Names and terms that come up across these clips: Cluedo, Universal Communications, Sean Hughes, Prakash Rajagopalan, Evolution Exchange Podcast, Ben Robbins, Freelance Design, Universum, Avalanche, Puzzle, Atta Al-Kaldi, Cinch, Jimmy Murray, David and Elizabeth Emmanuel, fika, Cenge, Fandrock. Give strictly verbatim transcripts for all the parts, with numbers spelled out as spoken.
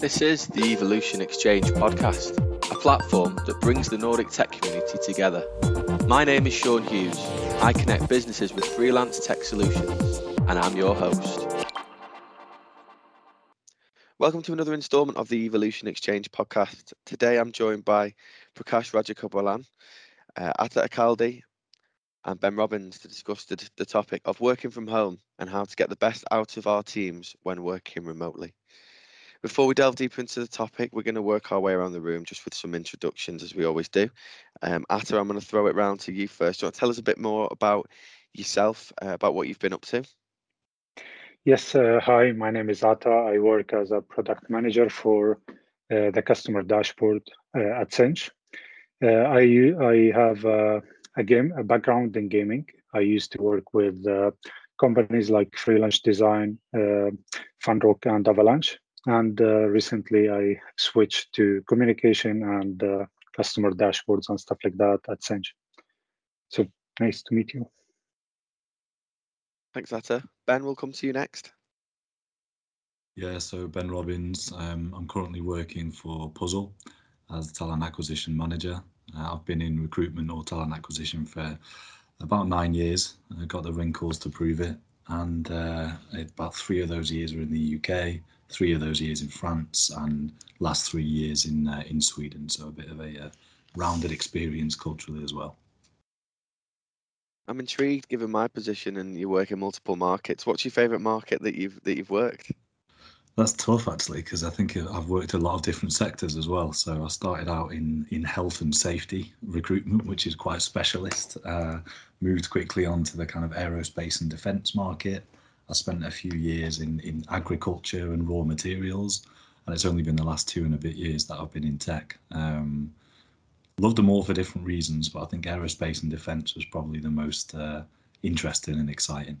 This is the Evolution Exchange Podcast, a platform that brings the Nordic tech community together. My name is Sean Hughes. I connect businesses with freelance tech solutions, and I'm your host. Welcome to another instalment of the Evolution Exchange Podcast. Today I'm joined by Prakash Rajagopalan, uh, Atta Al-Kaldi, and Ben Robbins to discuss the, the topic of working from home and how to get the best out of our teams when working remotely. Before we delve deeper into the topic, we're going to work our way around the room just with some introductions, as we always do. Um, Atta, I'm going to throw it round to you first. Do you want to tell us a bit more about yourself, uh, about what you've been up to? Yes, uh, hi, my name is Atta. I work as a product manager for uh, the customer dashboard uh, at Cinch. Uh, I I have uh, a game a background in gaming. I used to work with uh, companies like Freelance Design, uh, Fandrock, and Avalanche. And uh, recently I switched to communication and uh, customer dashboards and stuff like that at Cenge. So nice to meet you. Thanks, Atta. Ben, we'll come to you next. Yeah, so Ben Robbins. Um, I'm currently working for Puzzle as talent acquisition manager. Uh, I've been in recruitment or talent acquisition for about nine years. I got the wrinkles to prove it. And uh, about three of those years were in the U K, three of those years in France, and last three years in uh, in Sweden. So a bit of a uh, rounded experience culturally as well. I'm intrigued, given my position and you work in multiple markets. What's your favourite market that you've that you've worked? That's tough, actually, because I think I've worked a lot of different sectors as well. So I started out in, in health and safety recruitment, which is quite specialist. Uh, moved quickly onto the kind of aerospace and defence market. I spent a few years in, in agriculture and raw materials, and it's only been the last two and a bit years that I've been in tech. Um, loved them all for different reasons, but I think aerospace and defence was probably the most uh, interesting and exciting.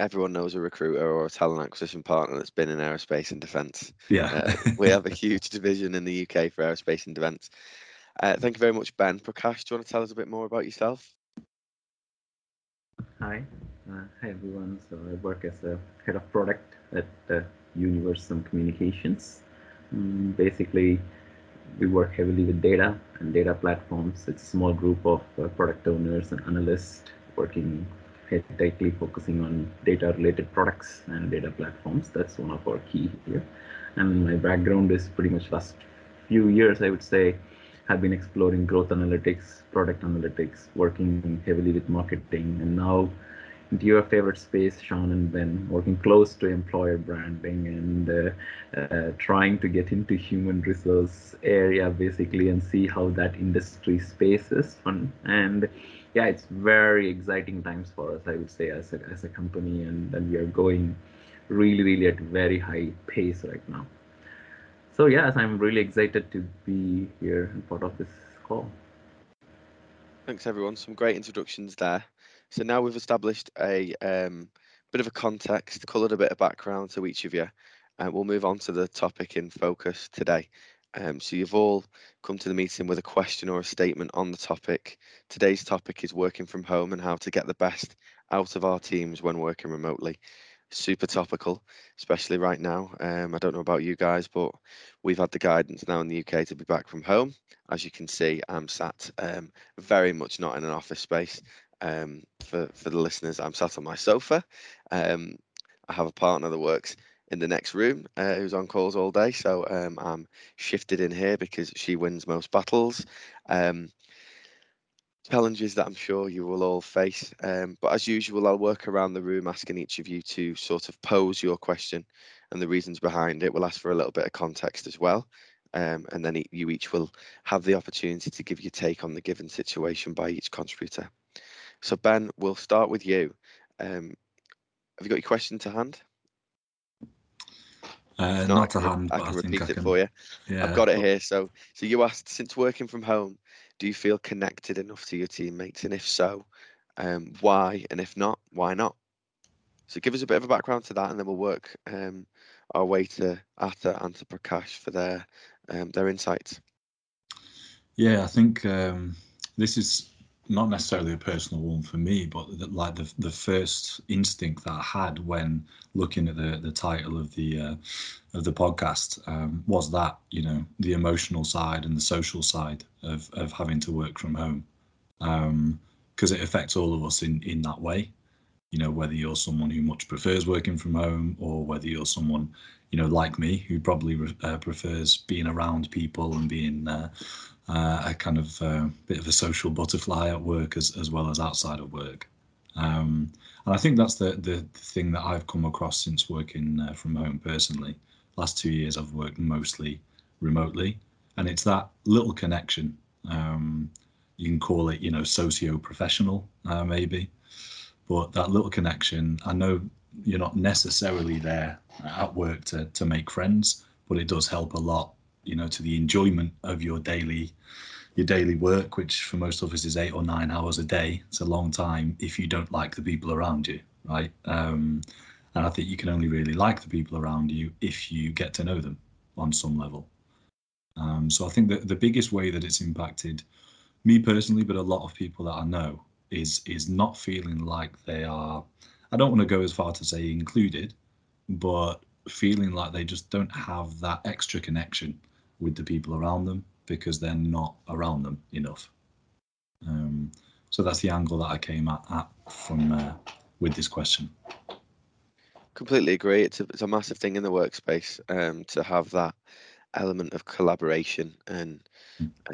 Everyone knows a recruiter or a talent acquisition partner that's been in aerospace and defence. Yeah, uh, we have a huge division in the U K for aerospace and defence. Uh, thank you very much, Ben. Prakash, do you want to tell us a bit more about yourself? Hi, uh, hi everyone. So I work as a head of product at uh, Universal Communications. Um, basically, we work heavily with data and data platforms. It's a small group of uh, product owners and analysts working tightly focusing on data-related products and data platforms. That's one of our key here. And my background is pretty much last few years, I would say, have been exploring growth analytics, product analytics, working heavily with marketing, and now into your favorite space, Sean and Ben, working close to employer branding and uh, uh, trying to get into human resource area, basically, and see how that industry space is fun. And yeah, it's very exciting times for us, I would say, as a, as a company, and, and we are going really, really at very high pace right now. So yes, I'm really excited to be here and part of this call. Thanks, everyone. Some great introductions there. So now we've established a um, bit of a context, coloured a bit of background to each of you, and we'll move on to the topic in focus today. Um, so you've all come to the meeting with a question or a statement on the topic. Today's topic is working from home and how to get the best out of our teams when working remotely. Super topical, especially right now. Um, I don't know about you guys, but we've had the guidance now in the U K to be back from home. As you can see, I'm sat um, very much not in an office space. Um, for, for the listeners, I'm sat on my sofa. Um, I have a partner that works in the next room uh, who's on calls all day, so um, I'm shifted in here because she wins most battles. Um, challenges that I'm sure you will all face, um, but as usual I'll work around the room asking each of you to sort of pose your question and the reasons behind it. We'll ask for a little bit of context as well, um, and then you each will have the opportunity to give your take on the given situation by each contributor. So Ben, we'll start with you. Um, have you got your question to hand? Uh, not, not to hand, I can, I can I repeat I it can, for you. Yeah, I've got it here. So, so you asked, since working from home, do you feel connected enough to your teammates? And if so, um, why? And if not, why not? So give us a bit of a background to that, and then we'll work um, our way to Atta and to Prakash for their um, their insights. Yeah, I think um, this is not necessarily a personal one for me, but the, like the the first instinct that I had when looking at the the title of the uh, of the podcast um, was that, you know, the emotional side and the social side of of having to work from home, because um, it affects all of us in in that way. You know, whether you're someone who much prefers working from home, or whether you're someone, you know, like me, who probably uh, prefers being around people and being uh, uh, a kind of uh, bit of a social butterfly at work as, as well as outside of work. Um, and I think that's the, the thing that I've come across since working uh, from home personally. Last two years I've worked mostly remotely, and it's that little connection. Um, you can call it, you know, socio-professional uh, maybe. But that little connection, I know you're not necessarily there at work to to make friends, but it does help a lot, you know, to the enjoyment of your daily your daily work, which for most of us is eight or nine hours a day. It's a long time if you don't like the people around you, right? Um, and I think you can only really like the people around you if you get to know them on some level. Um, so I think that the biggest way that it's impacted me personally, but a lot of people that I know, is is not feeling like they are, I don't want to go as far to say included, but feeling like they just don't have that extra connection with the people around them because they're not around them enough. Um, so that's the angle that I came at, at from uh, with this question. Completely agree. It's a, it's a massive thing in the workspace um, to have that element of collaboration, and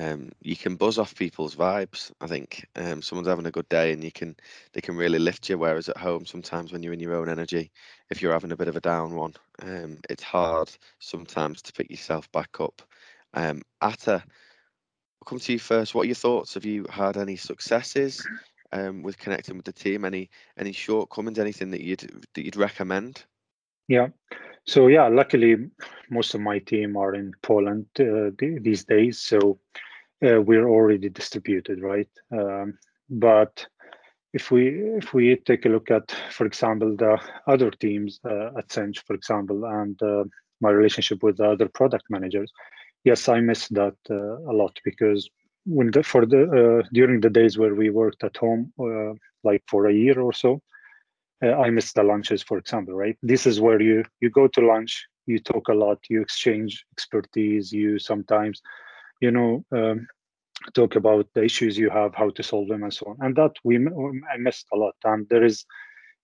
um you can buzz off people's vibes. I think um someone's having a good day and you can they can really lift you, whereas at home sometimes when you're in your own energy, if you're having a bit of a down one, um it's hard sometimes to pick yourself back up. um Atta, I'll come to you first. What are your thoughts? Have you had any successes um with connecting with the team, any any shortcomings, anything that you'd that you'd recommend? Yeah. So, yeah, luckily, most of my team are in Poland uh, th- these days, so uh, we're already distributed, right? Um, but if we if we take a look at, for example, the other teams uh, at Cinch, for example, and uh, my relationship with the other product managers, yes, I miss that uh, a lot, because when the, for the uh, during the days where we worked at home, uh, like for a year or so, Uh, I miss the lunches, for example, right? This is where you, you go to lunch, you talk a lot, you exchange expertise, you sometimes, you know, um, talk about the issues you have, how to solve them and so on. And that we I missed a lot. And there is,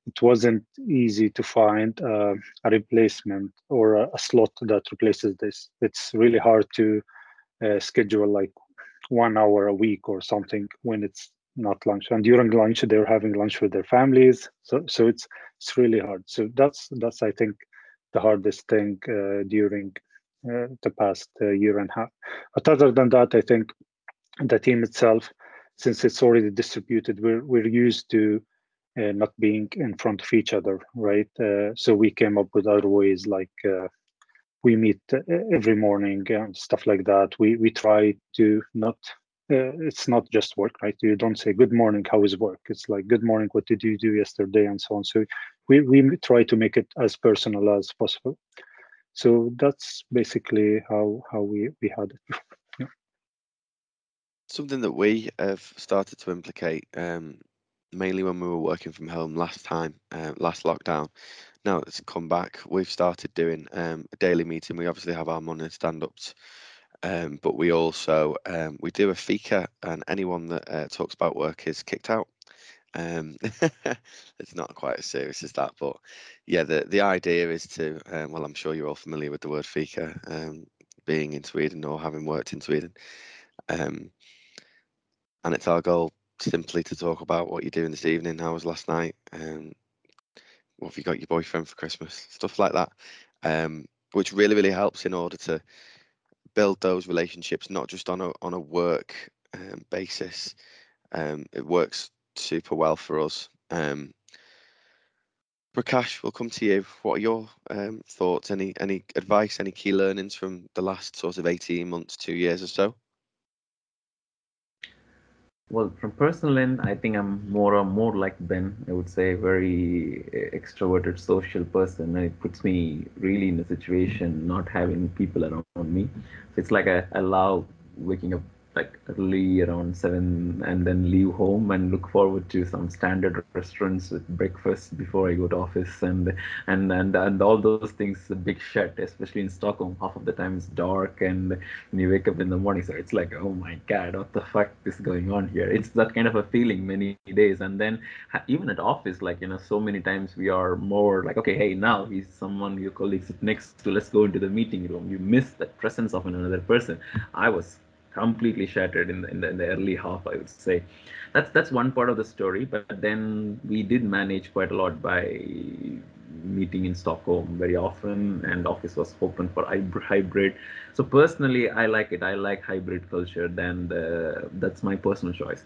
it wasn't easy to find uh, a replacement or a, a slot that replaces this. It's really hard to uh, schedule like one hour a week or something when it's not lunch, and during lunch they're having lunch with their families, so so it's it's really hard. So that's that's I think the hardest thing uh, during uh, the past uh, year and a half. But other than that, I think the team itself, since it's already distributed, we're we're used to uh, not being in front of each other, right? Uh, so we came up with other ways, like uh, we meet every morning and stuff like that. We we try to not. Uh, it's not just work, right? You don't say, good morning, how is work? It's like, good morning, what did you do yesterday? And so on. So we, we try to make it as personal as possible. So that's basically how, how we, we had it. Yeah. Something that we have started to implicate, um, mainly when we were working from home last time, uh, last lockdown. Now it's come back. We've started doing um, a daily meeting. We obviously have our morning stand-ups. Um, but we also um, we do a fika, and anyone that uh, talks about work is kicked out. Um, it's not quite as serious as that, but yeah, the the idea is to um, well, I'm sure you're all familiar with the word fika, um, being in Sweden or having worked in Sweden, um, and it's our goal simply to talk about what you're doing this evening. How was last night? Um, what have you got your boyfriend for Christmas? Stuff like that, um, which really really helps in order to build those relationships, not just on a on a work um, basis. Um, it works super well for us. Um, Prakash, we'll come to you. What are your um, thoughts? Any any advice? Any key learnings from the last sort of eighteen months, two years or so? Well, from personal end, I think I'm more or more like Ben. I would say very extroverted, social person, and it puts me really in a situation not having people around me. So it's like I allow waking up like early around seven and then leave home and look forward to some standard restaurants with breakfast before I go to office and and and, and all those things. The big shut, especially in Stockholm, half of the time it's dark and when you wake up in the morning, so it's like, oh my god, what the fuck is going on here? It's that kind of a feeling many days. And then even at office, like, you know, so many times we are more like, okay, hey, now he's someone your colleagues next to, let's go into the meeting room. You miss the presence of another person. I was completely shattered in the, in the, in the early half, I would say. That's that's one part of the story. But then we did manage quite a lot by meeting in Stockholm very often, and office was open for hybrid. So personally, I like it. I like hybrid culture. Then the, that's my personal choice.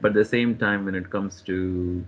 But at the same time, when it comes to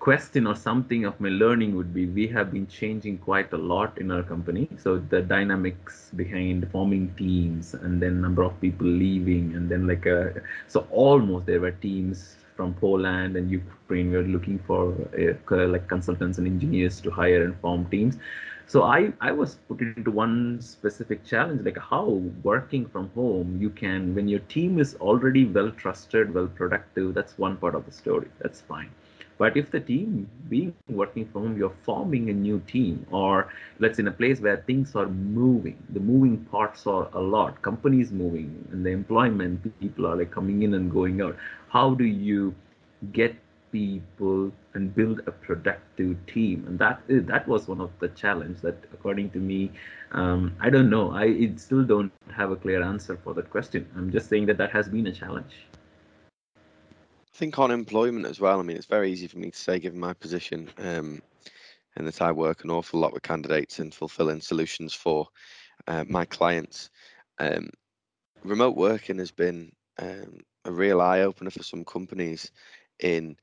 question or something of my learning would be, we have been changing quite a lot in our company. So the dynamics behind forming teams and then number of people leaving and then like a, so almost there were teams from Poland and Ukraine. We were looking for uh, like consultants and engineers to hire and form teams. So I, I was put into one specific challenge, like how working from home, you can, when your team is already well trusted, well productive, that's one part of the story. That's fine. But if the team being working from home, you're forming a new team, or let's in a place where things are moving, the moving parts are a lot, companies moving and the employment people are like coming in and going out. How do you get people and build a productive team? And that that was one of the challenges that, according to me, um, I don't know, I it still don't have a clear answer for that question. I'm just saying that that has been a challenge. I think on employment as well, I mean, it's very easy for me to say, given my position, um, and that I work an awful lot with candidates and fulfilling solutions for uh, my clients. Um, remote working has been um, a real eye-opener for some companies in,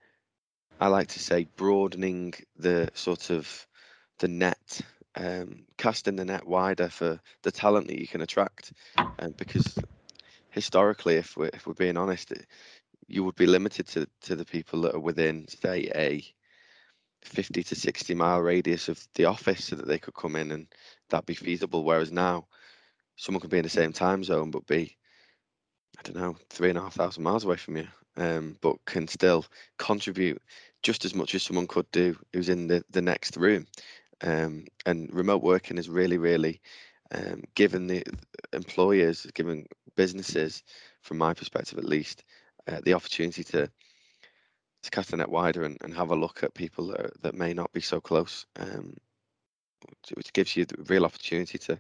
I like to say, broadening the sort of the net, um, casting the net wider for the talent that you can attract. Um, because historically, if we're, if we're being honest, it, you would be limited to, to the people that are within, say, a fifty to sixty mile radius of the office so that they could come in and that'd be feasible. Whereas now someone could be in the same time zone, but be, I don't know, three and a half thousand miles away from you, um, but can still contribute just as much as someone could do who's in the, the next room. Um, and remote working is really, really um, given the employers, given businesses, from my perspective at least, Uh, the opportunity to to cast the net wider and, and have a look at people that, are, that may not be so close, um, which gives you the real opportunity to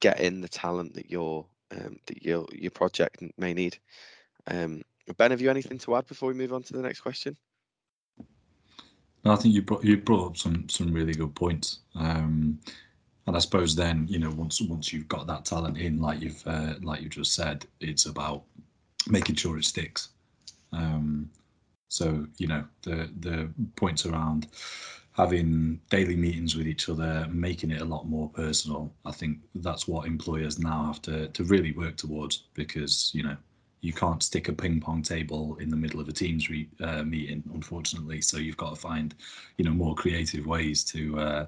get in the talent that your um, that your your project may need. Um, Ben, have you anything to add before we move on to the next question? No, I think you brought you brought up some some really good points, um, and I suppose then, you know, once once you've got that talent in, like you've uh, like you just said, it's about making sure it sticks. Um, so, you know, the the points around having daily meetings with each other, making it a lot more personal, I think that's what employers now have to, to really work towards, because, you know, you can't stick a ping pong table in the middle of a Teams re, uh, meeting, unfortunately. So you've got to find, you know, more creative ways to uh,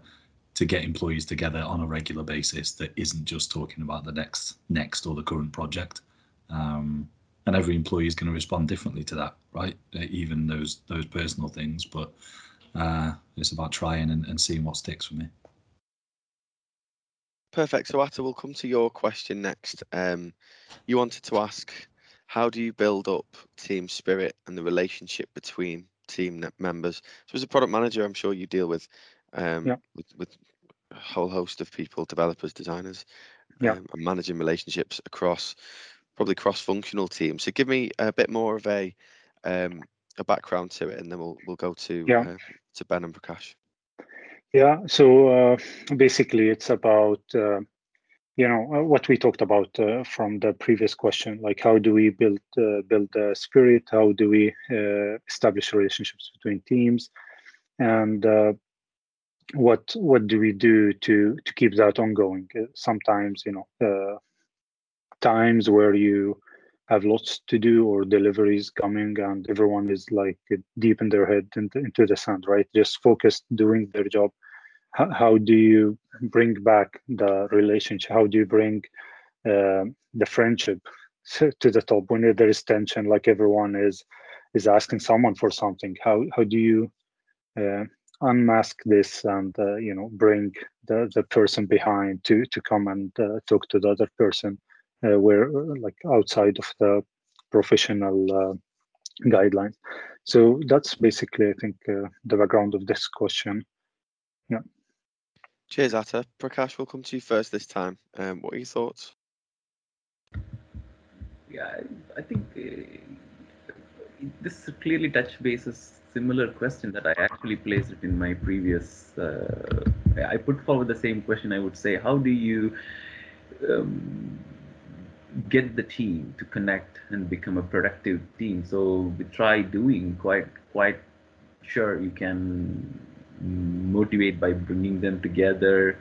to get employees together on a regular basis that isn't just talking about the next next or the current project. Um, And every employee is going to respond differently to that, right? Even those those personal things. But uh, it's about trying and, and seeing what sticks for me. Perfect. So, Atta, we'll come to your question next. Um, you wanted to ask, how do you build up team spirit and the relationship between team members? So, as a product manager, I'm sure you deal with um, yeah. with, with a whole host of people, developers, designers, yeah. um, and managing relationships across probably cross-functional team. So give me a bit more of a um, a background to it, and then we'll we'll go to yeah. uh, to Ben and Prakash. Yeah. So uh, basically, it's about uh, you know what we talked about uh, from the previous question, like how do we build uh, build the spirit? How do we uh, establish relationships between teams, and uh, what what do we do to to keep that ongoing? Sometimes, you know. Uh, times where you have lots to do or deliveries coming and everyone is like deep in their head into, into the sand, right? Just focused doing their job. How, how do you bring back the relationship? How do you bring uh, the friendship to the top when there is tension, like everyone is is asking someone for something. How how do you uh, unmask this and uh, you know bring the, the person behind to to come and uh, talk to the other person, uh, where like outside of the professional uh, guidelines? So that's basically, I think, uh, the background of this question. Yeah. Cheers, Atta. Prakash, we'll come to you first this time. Um, what are your thoughts? Yeah, I think uh, this clearly touched base a similar question that I actually placed it in my previous. Uh, I put forward the same question. I would say, how do you um, get the team to connect and become a productive team? So we try doing quite quite sure you can motivate by bringing them together,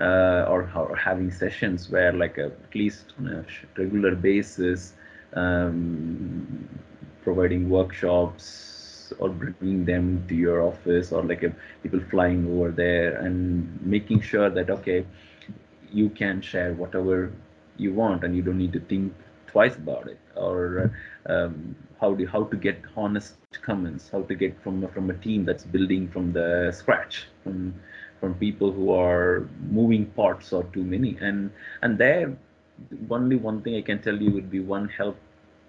uh, or, or having sessions where, like, a, at least on a regular basis, um, providing workshops or bringing them to your office, or like a, people flying over there, and making sure that, okay, you can share whatever you want and you don't need to think twice about it. Or um, how do how to get honest comments, how to get from from a team that's building from the scratch, from from people who are moving parts or too many. And and there, only one thing I can tell you would be one help.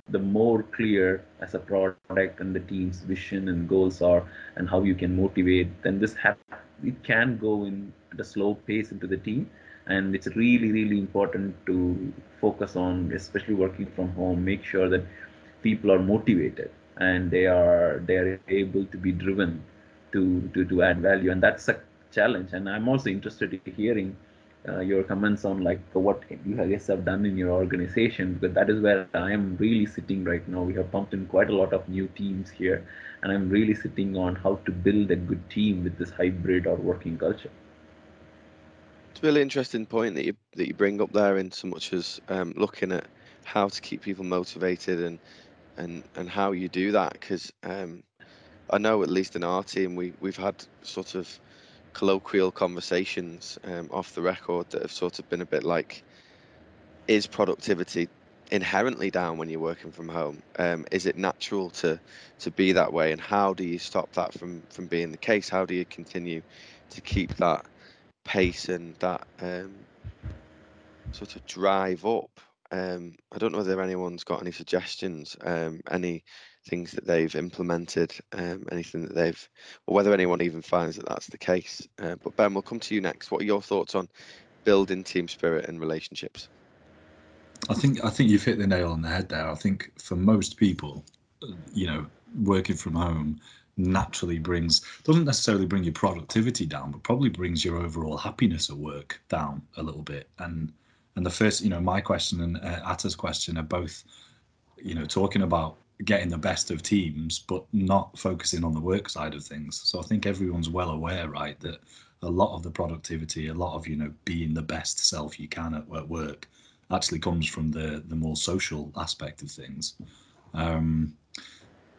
The more clear as a product and the team's vision and goals are, and how you can motivate, then this ha- it can go in at a slow pace into the team. And it's really, really important to focus on, especially working from home, make sure that people are motivated and they are they are able to be driven to, to, to add value. And that's a challenge. And I'm also interested in hearing uh, your comments on, like, what you guys have done in your organization, because that is where I am really sitting right now. We have pumped in quite a lot of new teams here, and I'm really sitting on how to build a good team with this hybrid or working culture. It's a really interesting point that you that you bring up there, in so much as um, looking at how to keep people motivated and and and how you do that, because um, I know, at least in our team, we we've had sort of colloquial conversations um, off the record that have sort of been a bit like, is productivity inherently down when you're working from home? Um, is it natural to to be that way, and how do you stop that from from being the case? How do you continue to keep that pace and that um, sort of drive up? Um, I don't know whether anyone's got any suggestions, um, any things that they've implemented, um, anything that they've, or whether anyone even finds that that's the case. Uh, but Ben, we'll come to you next. What are your thoughts on building team spirit and relationships? I think I think you've hit the nail on the head there. I think for most people, you know, working from home naturally brings, doesn't necessarily bring your productivity down, but probably brings your overall happiness at work down a little bit. And and the first, you know, my question and uh, Atta's question are both, you know, talking about getting the best of teams, but not focusing on the work side of things. So I think everyone's well aware, right, that a lot of the productivity, a lot of, you know, being the best self you can at, at work actually comes from the the more social aspect of things. Um,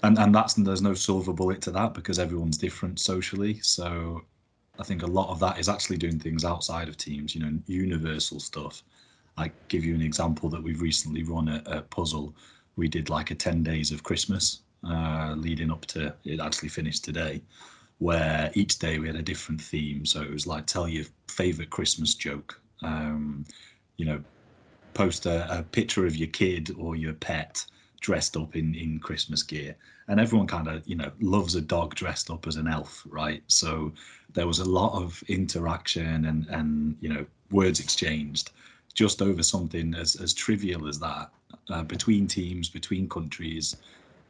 And and that's there's no silver bullet to that, because everyone's different socially. So I think a lot of that is actually doing things outside of teams, you know, universal stuff. I give you an example that we've recently run at, at Puzzle. We did like a ten days of Christmas uh, leading up to, it actually finished today, where each day we had a different theme. So it was like, tell your favourite Christmas joke, um, you know, post a, a picture of your kid or your pet dressed up in, in Christmas gear. And everyone kind of, you know, loves a dog dressed up as an elf, right? So there was a lot of interaction and, and you know, words exchanged just over something as, as trivial as that, uh, between teams, between countries.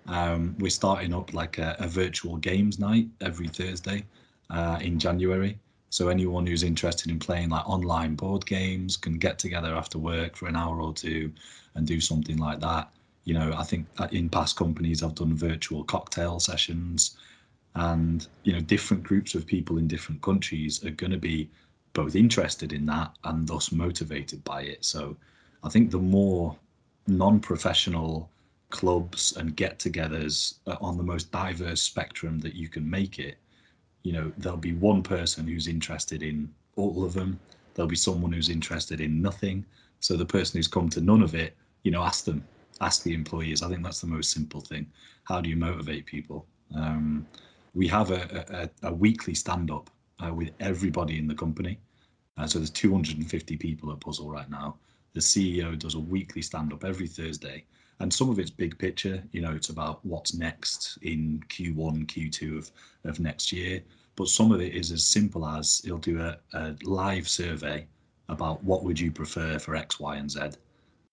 Um, we're starting up like a, a virtual games night every Thursday uh, in January. So anyone who's interested in playing like online board games can get together after work for an hour or two and do something like that. You know, I think in past companies, I've done virtual cocktail sessions, and, you know, different groups of people in different countries are going to be both interested in that and thus motivated by it. So I think the more non-professional clubs and get-togethers on the most diverse spectrum that you can make it, you know, there'll be one person who's interested in all of them. There'll be someone who's interested in nothing. So the person who's come to none of it, you know, ask them, ask the employees. I think that's the most simple thing. How do you motivate people? Um, we have a, a, a weekly stand-up uh, with everybody in the company. Uh, so there's two hundred fifty people at Puzzle right now. The C E O does a weekly stand-up every Thursday, and some of it's big picture. You know, it's about what's next in Q one, Q two of, of next year. But some of it is as simple as he'll do a, a live survey about what would you prefer for X, Y, and Z.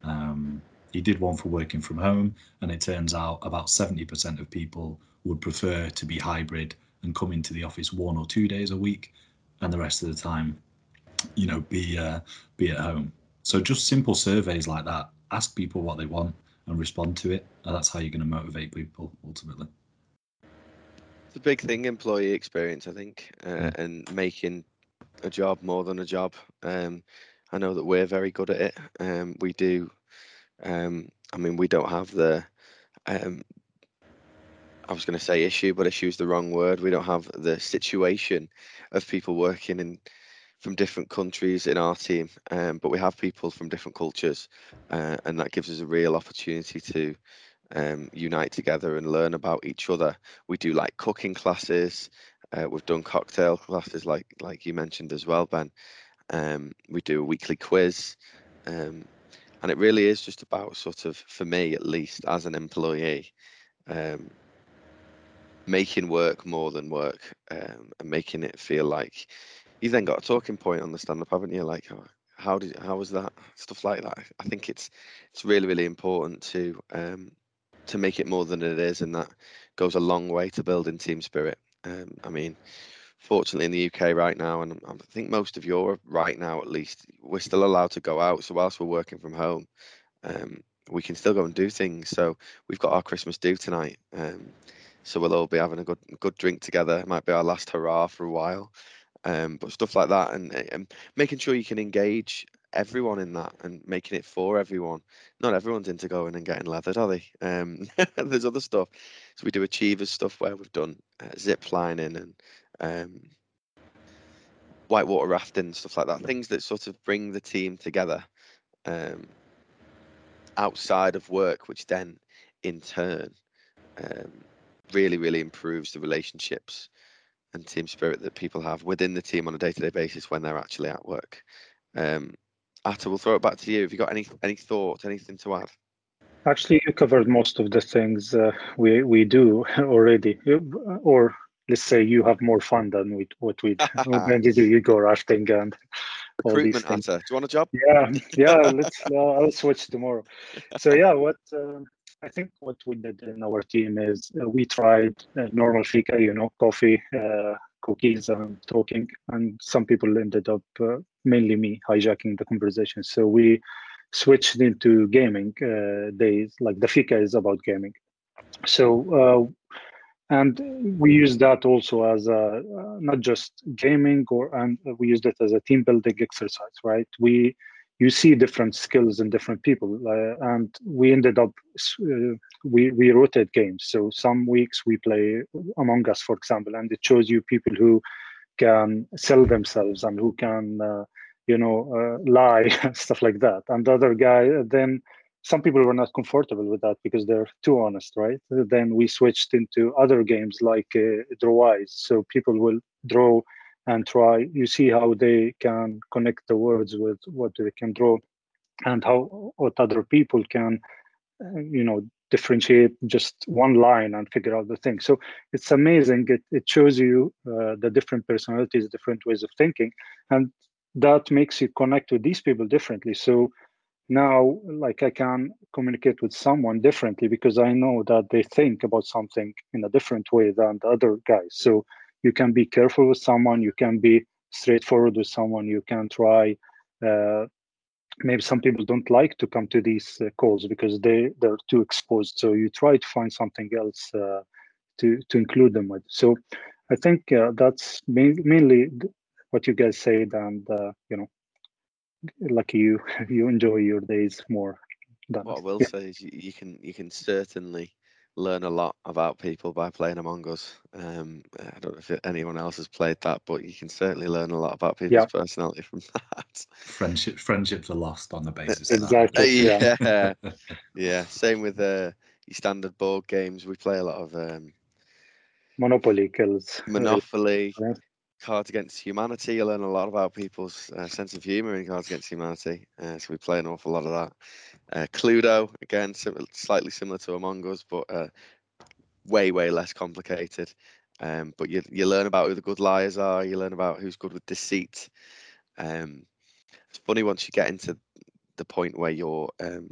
Um, he did one for working from home, and it turns out about seventy percent of people would prefer to be hybrid and come into the office one or two days a week, and the rest of the time, you know, be uh, be at home. So just simple surveys like that, ask people what they want and respond to it. And that's how you're going to motivate people ultimately. It's a big thing, employee experience, I think, uh, yeah. and making a job more than a job. Um, I know that we're very good at it. Um, we do. Um, I mean, we don't have the, um, I was going to say issue, but issue is the wrong word. We don't have the situation of people working in from different countries in our team, um, but we have people from different cultures, uh, and that gives us a real opportunity to um, unite together and learn about each other. We do like cooking classes, uh, we've done cocktail classes like like you mentioned as well, Ben. Um, we do a weekly quiz, um, and it really is just about sort of, for me at least, as an employee, um, making work more than work, um, and making it feel like you've then got a talking point on the stand-up, haven't you? Like, oh, how did, how was that? Stuff like that. I think it's it's really, really important to um, to make it more than it is, and that goes a long way to building team spirit. Um, I mean, fortunately, in the U K right now, and I think most of Europe right now at least, we're still allowed to go out. So whilst we're working from home, um, we can still go and do things. So we've got our Christmas do tonight. Um, so we'll all be having a good good drink together. It might be our last hurrah for a while. Um, but stuff like that, and, and making sure you can engage everyone in that and making it for everyone. Not everyone's into going and getting leathered, are they? Um, there's other stuff. So we do Achievers stuff where we've done uh, zip lining and um, whitewater rafting, stuff like that. Things that sort of bring the team together um, outside of work, which then in turn um, really, really improves the relationships and team spirit that people have within the team on a day-to-day basis when they're actually at work. Um, Atta, we'll throw it back to you. Have you got any any thoughts, anything to add? Actually, you covered most of the things uh, we we do already, or let's say you have more fun than we, what we do. You go rafting and all these things. Atta, do you want a job? Yeah, yeah. Let's. Uh, I'll switch tomorrow. So yeah, what. Um, I think what we did in our team is uh, we tried uh, normal fika, you know, coffee, uh, cookies, and talking. And some people ended up, uh, mainly me, hijacking the conversation. So we switched into gaming uh, days, like the fika is about gaming. So, uh, and we use that also as a, uh, not just gaming, or and we used it as a team building exercise, right? We You see different skills in different people, uh, and we ended up uh, we we rotate games. So some weeks we play Among Us, for example, and it shows you people who can sell themselves and who can uh, you know uh, lie and stuff like that. And the other guy, then some people were not comfortable with that because they're too honest, right? Then we switched into other games like uh, draw-wise. So people will draw and try, you see how they can connect the words with what they can draw and how what other people can, you know, differentiate just one line and figure out the thing. So it's amazing. It, it shows you uh, the different personalities, different ways of thinking, and that makes you connect with these people differently. So now, like, I can communicate with someone differently because I know that they think about something in a different way than the other guys. So you can be careful with someone, you can be straightforward with someone, you can try, uh, maybe some people don't like to come to these uh, calls because they, they're too exposed. So you try to find something else uh, to, to include them with. So I think uh, that's main, mainly what you guys said, and, uh, you know, lucky you, you enjoy your days more. Than what I will yeah. say is you can, you can certainly learn a lot about people by playing Among Us. Um, I don't know if anyone else has played that, but you can certainly learn a lot about people's yeah. personality from that. Friendship, friendships are lost on the basis of exactly. that. Yeah. yeah. yeah. Same with uh, your standard board games. We play a lot of um, Monopoly kills. Monopoly. Yeah. Cards Against Humanity. You learn a lot about people's uh, sense of humour in Cards Against Humanity, uh, so we play an awful lot of that. Uh, Cluedo, again, sim- slightly similar to Among Us, but uh, way, way less complicated. Um, but you you learn about who the good liars are. You learn about who's good with deceit. Um, it's funny once you get into the point where you're um,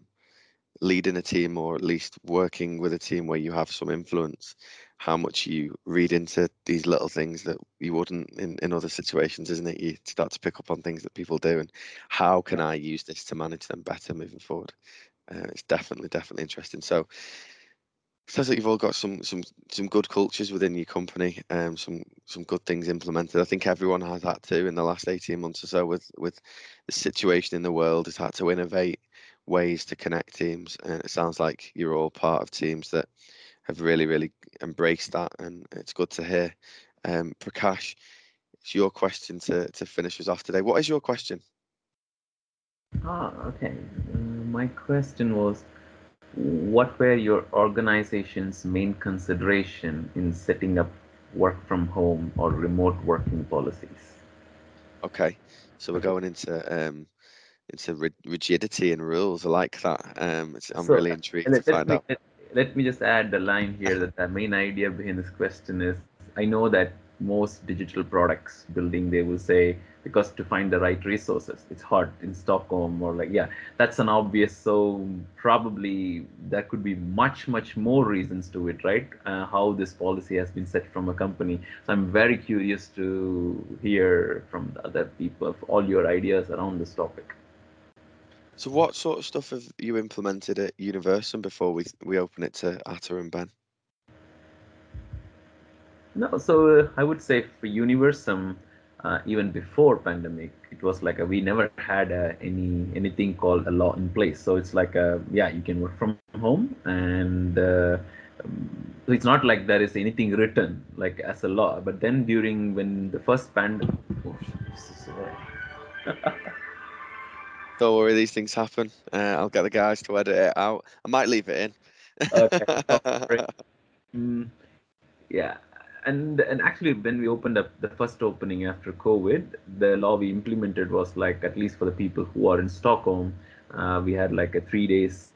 leading a team, or at least working with a team where you have some influence, how much you read into these little things that you wouldn't in, in other situations, isn't it? You start to pick up on things that people do, and how can I use this to manage them better moving forward? Uh, it's definitely, definitely interesting. So it sounds like you've all got some some some good cultures within your company, um, some some good things implemented. I think everyone has had to in the last eighteen months or so with, with the situation in the world, has had to innovate ways to connect teams. And it sounds like you're all part of teams that have really, really embraced that, and it's good to hear. Um, Prakash, it's your question to, to finish us off today. What is your question? Ah, okay. Uh, my question was, what were your organization's main consideration in setting up work from home or remote working policies? Okay, so we're going into um, into rigidity and rules. I like that. Um, it's, I'm so, really intrigued uh, to find out. It, Let me just add the line here that the main idea behind this question is, I know that most digital products building, they will say, because to find the right resources, it's hard in Stockholm, or like, yeah, that's an obvious. So probably there could be much, much more reasons to it, right? Uh, how this policy has been set from a company. So I'm very curious to hear from the other people of all your ideas around this topic. So what sort of stuff have you implemented at Universum before we we open it to Atta and Ben? No, so uh, I would say for Universum, uh, even before pandemic, it was like a, we never had a, any anything called a law in place. So it's like, a, yeah, you can work from home, and uh, um, so it's not like there is anything written like as a law. But then during when the first pandemic, oh, this is so don't worry, these things happen. Uh, I'll get the guys to edit it out. I might leave it in. Okay. Mm, yeah, and and actually, when we opened up the first opening after COVID, the law we implemented was like, at least for the people who are in Stockholm, uh, we had like a three days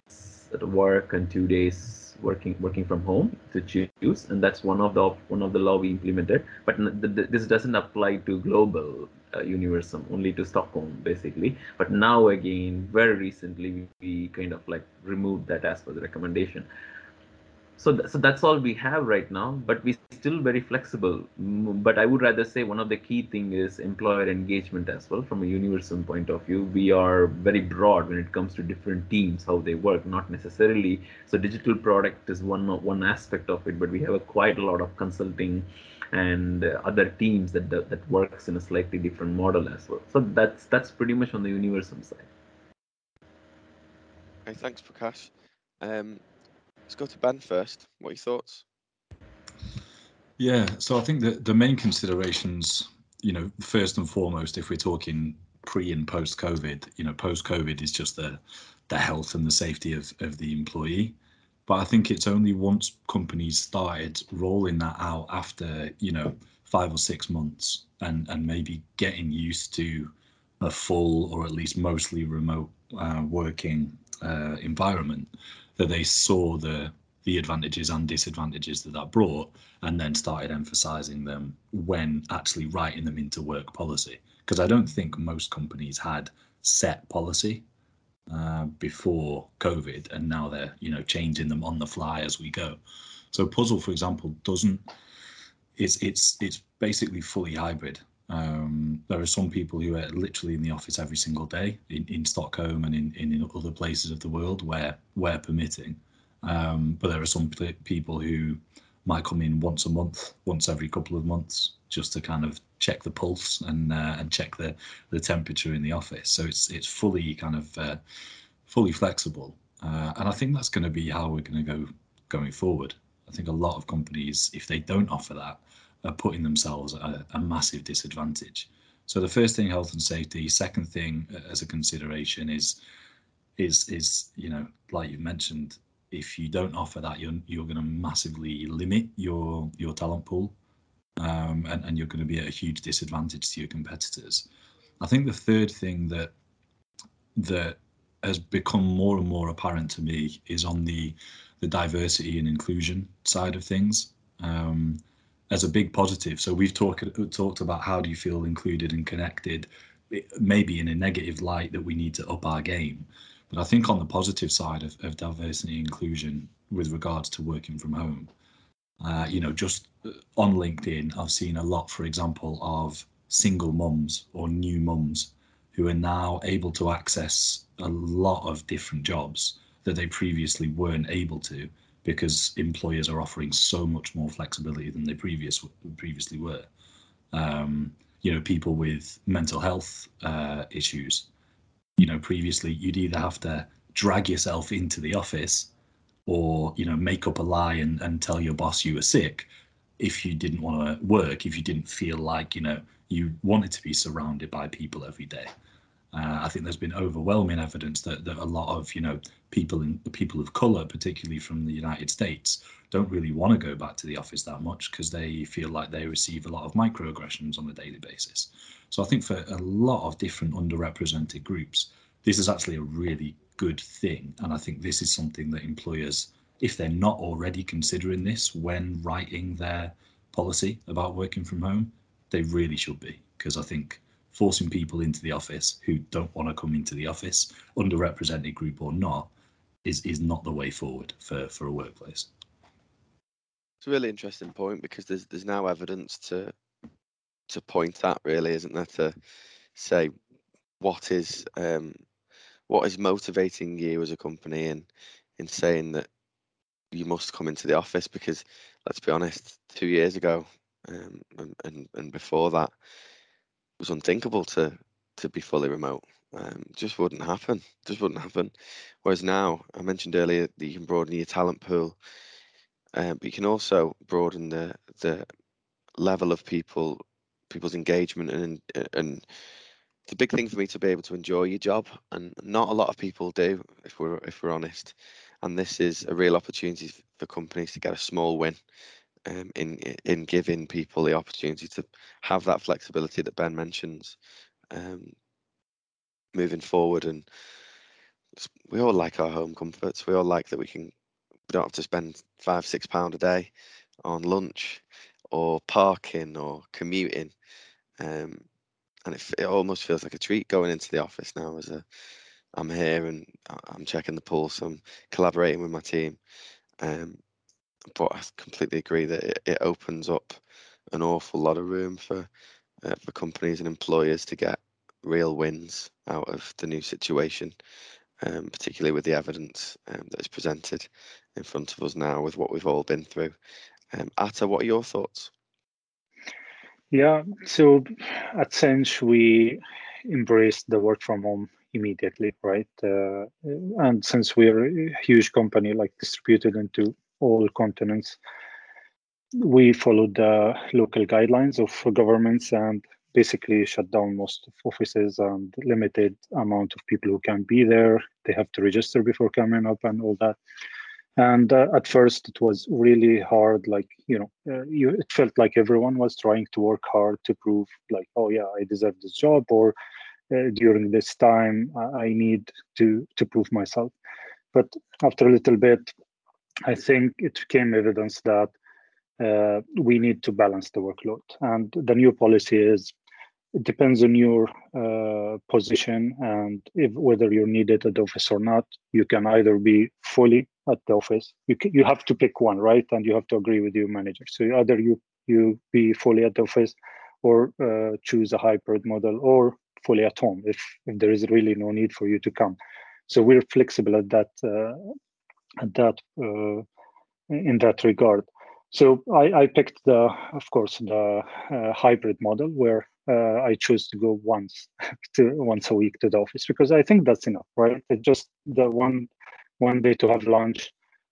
at work and two days working working from home to choose, and that's one of the one of the law we implemented. But this doesn't apply to global. Uh, Universum, only to Stockholm basically. But now again, very recently, we, we kind of like removed that as per the recommendation. So, th- so that's all we have right now, but we're still very flexible. But I would rather say one of the key thing is employer engagement as well. From a Universum point of view, we are very broad when it comes to different teams, how they work, not necessarily. So digital product is one, one aspect of it, but we have a quite a lot of consulting and uh, other teams that, that that works in a slightly different model as well. So that's that's pretty much on the Universum side. Okay, thanks Prakash. Um, let's go to Ben first. What are your thoughts? Yeah, so I think that the main considerations, you know, first and foremost, if we're talking pre and post COVID, you know, post COVID is just the the health and the safety of, of the employee. But I think it's only once companies started rolling that out after, you know, five or six months and, and maybe getting used to a full or at least mostly remote uh, working uh, environment that they saw the the advantages and disadvantages that that brought, and then started emphasising them when actually writing them into work policy. Because I don't think most companies had set policy Uh, before COVID, and now they're, you know, changing them on the fly as we go. So Puzzle, for example, doesn't, it's it's it's basically fully hybrid. Um, there are some people who are literally in the office every single day in, in Stockholm and in, in, in other places of the world where where permitting. Um, but there are some p- people who might come in once a month, once every couple of months, just to kind of check the pulse and uh, and check the, the temperature in the office. So it's it's fully kind of uh, fully flexible, uh, and I think that's going to be how we're going to go going forward. I think a lot of companies, if they don't offer that, are putting themselves at a, a massive disadvantage. So the first thing, health and safety. Second thing, as a consideration, is is is you know, like you've mentioned, if you don't offer that, you're you're going to massively limit your your talent pool, um, and and you're going to be at a huge disadvantage to your competitors. I think the third thing that that has become more and more apparent to me is on the the diversity and inclusion side of things, um, as a big positive. So we've talked talked about how do you feel included and connected, maybe in a negative light that we need to up our game. But I think on the positive side of, of diversity and inclusion with regards to working from home, uh, you know, just on LinkedIn, I've seen a lot, for example, of single mums or new mums who are now able to access a lot of different jobs that they previously weren't able to, because employers are offering so much more flexibility than they previous, previously were. Um, you know, people with mental health uh, issues, you know, previously you'd either have to drag yourself into the office or, you know, make up a lie and, and tell your boss you were sick if you didn't want to work, if you didn't feel like, you know, you wanted to be surrounded by people every day. Uh, I think there's been overwhelming evidence that, that a lot of, you know, people in people of colour, particularly from the United States, don't really want to go back to the office that much because they feel like they receive a lot of microaggressions on a daily basis. So I think for a lot of different underrepresented groups, this is actually a really good thing. And I think this is something that employers, if they're not already considering this when writing their policy about working from home, they really should be, because I think forcing people into the office who don't want to come into the office, underrepresented group or not, is is not the way forward for, for a workplace. It's a really interesting point, because there's there's now evidence to to point at, really, isn't there, to say what is um, what is motivating you as a company in in saying that you must come into the office, because let's be honest, two years ago um, and, and and before that, it was unthinkable to to be fully remote. Um, just wouldn't happen. Just wouldn't happen. Whereas now, I mentioned earlier that you can broaden your talent pool, uh, but you can also broaden the the level of people, people's engagement, and and it's a big thing for me to be able to enjoy your job, and not a lot of people do, if we're if we're honest. And this is a real opportunity for companies to get a small win. Um, in in giving people the opportunity to have that flexibility that Ben mentions, um, moving forward. And we all like our home comforts. We all like that we can, we don't have to spend five, six pounds a day on lunch or parking or commuting. Um, and it, it almost feels like a treat going into the office now, as a, I'm here and I'm checking the pulse, I'm collaborating with my team. Um, But I completely agree that it, it opens up an awful lot of room for uh, for companies and employers to get real wins out of the new situation, um, particularly with the evidence um, that is presented in front of us now with what we've all been through. Um, Atta, what are your thoughts? Yeah, so at Cenge, we embraced the work from home immediately, right? Uh, and since we're a huge company, like distributed into all continents, we followed the local guidelines of governments and basically shut down most offices and limited amount of people who can be there. They have to register before coming up and all that. And uh, at first it was really hard, like, you know, uh, you, it felt like everyone was trying to work hard to prove like, oh yeah, I deserve this job, or uh, during this time I need to, to prove myself. But after a little bit, I think it became evidence that uh, we need to balance the workload. And the new policy is, it depends on your uh, position and if, whether you're needed at the office or not. You can either be fully at the office. You can, you have to pick one, right? And you have to agree with your manager. So either you, you be fully at the office, or uh, choose a hybrid model, or fully at home if, if there is really no need for you to come. So we're flexible at that uh, At that uh, in that regard. So I, I picked the, of course, the uh, hybrid model where uh, I chose to go once to once a week to the office, because I think that's enough, right? It's just the one one day to have lunch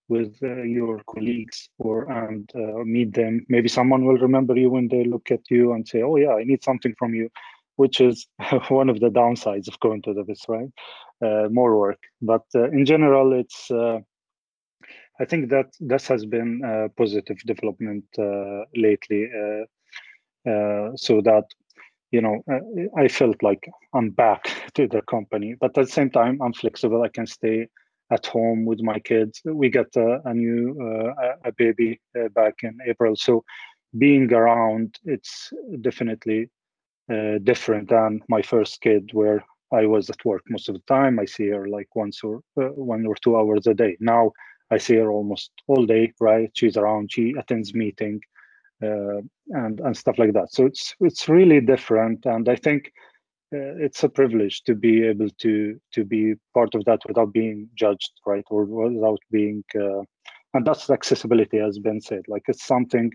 with uh, your colleagues or and uh, meet them. Maybe someone will remember you when they look at you and say, oh yeah, I need something from you, which is one of the downsides of going to the office, right? Uh, more work. But uh, in general, it's uh, I think that this has been a positive development uh, lately. Uh, uh, so that, you know, I felt like I'm back to the company, but at the same time, I'm flexible. I can stay at home with my kids. We got a, a new uh, a baby uh, back in April. So being around, it's definitely uh, different than my first kid, where I was at work most of the time. I see her like once or uh, one or two hours a day. Now I see her almost all day, right? She's around, she attends meeting uh, and, and stuff like that. So it's it's really different. And I think uh, it's a privilege to be able to to be part of that without being judged, right? Or without being, uh, and that's accessibility, as Ben said, like it's something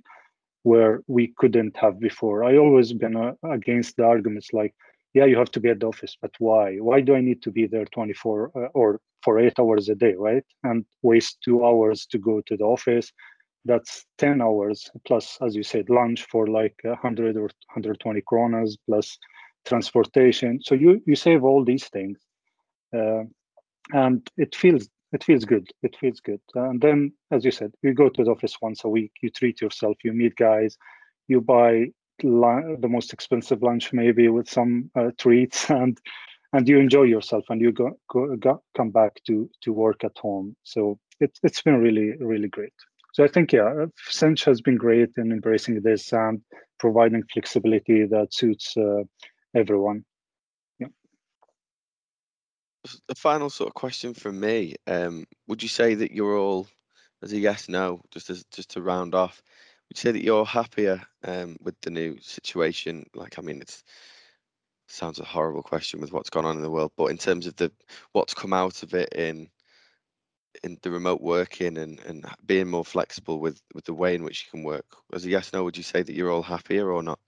where we couldn't have before. I always been uh, against the arguments like, yeah, you have to be at the office, but why? Why do I need to be there twenty-four uh, or for eight hours a day, right? And waste two hours to go to the office. That's ten hours plus, as you said, lunch for like one hundred or one hundred twenty kronas plus transportation. So you you save all these things, uh, and it feels it feels good. It feels good. And then, as you said, you go to the office once a week. You treat yourself. You meet guys. You buy the most expensive lunch, maybe with some uh, treats, and and you enjoy yourself, and you go, go, go come back to to work at home. So it's it's been really really great. So I think yeah, Cinch has been great in embracing this and providing flexibility that suits uh, everyone. Yeah. The final sort of question from me: um, would you say that you're all, as a yes no, just as, just to round off, would you say that you're happier um, with the new situation? Like, I mean, it sounds a horrible question with what's gone on in the world, but in terms of the what's come out of it in in the remote working and, and being more flexible with, with the way in which you can work, as a yes, no, would you say that you're all happier or not?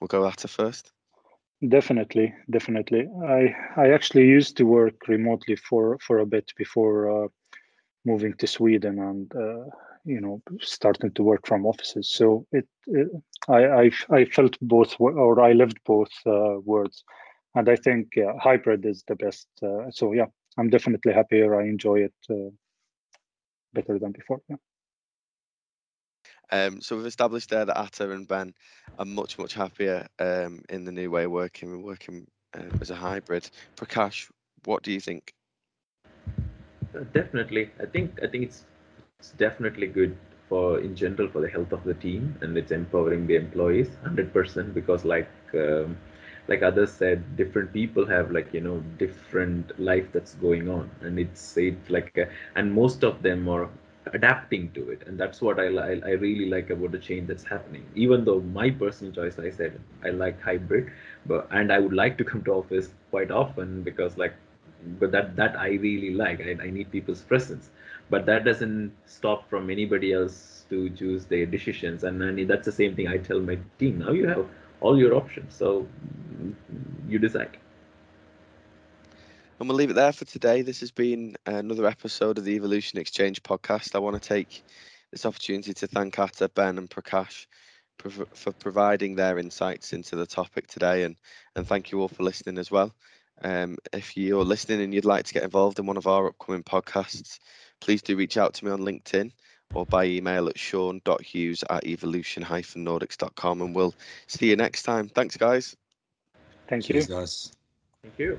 We'll go Atta first. Definitely, definitely. I I actually used to work remotely for, for a bit before uh, moving to Sweden and uh, you know, starting to work from offices. So it, it I, I I felt both, or I lived both uh, worlds, and I think yeah, hybrid is the best. Uh, so yeah, I'm definitely happier. I enjoy it uh, better than before. Yeah. Um. So we've established there that Atta and Ben are much much happier um in the new way of working and working uh, as a hybrid. Prakash, what do you think? Uh, definitely, I think I think it's. It's definitely good for, in general, for the health of the team, and it's empowering the employees one hundred percent, because like um, like others said, different people have like, you know, different life that's going on, and it's it's like a, and most of them are adapting to it, and that's what I, I I really like about the change that's happening. Even though my personal choice, I said I like hybrid, but and I would like to come to office quite often because like, but that that I really like. I, I need people's presence. But that doesn't stop from anybody else to choose their decisions. And, and that's the same thing I tell my team. Now you have all your options, so you decide. And we'll leave it there for today. This has been another episode of the Evolution Exchange podcast. I want to take this opportunity to thank Atta, Ben and Prakash for, for providing their insights into the topic today. And, and thank you all for listening as well. Um, if you're listening and you'd like to get involved in one of our upcoming podcasts, please do reach out to me on LinkedIn or by email at sean dot hughes at evolution dash nordics dot com, and we'll see you next time. Thanks, guys. Thank you. Cheers, guys. Thank you.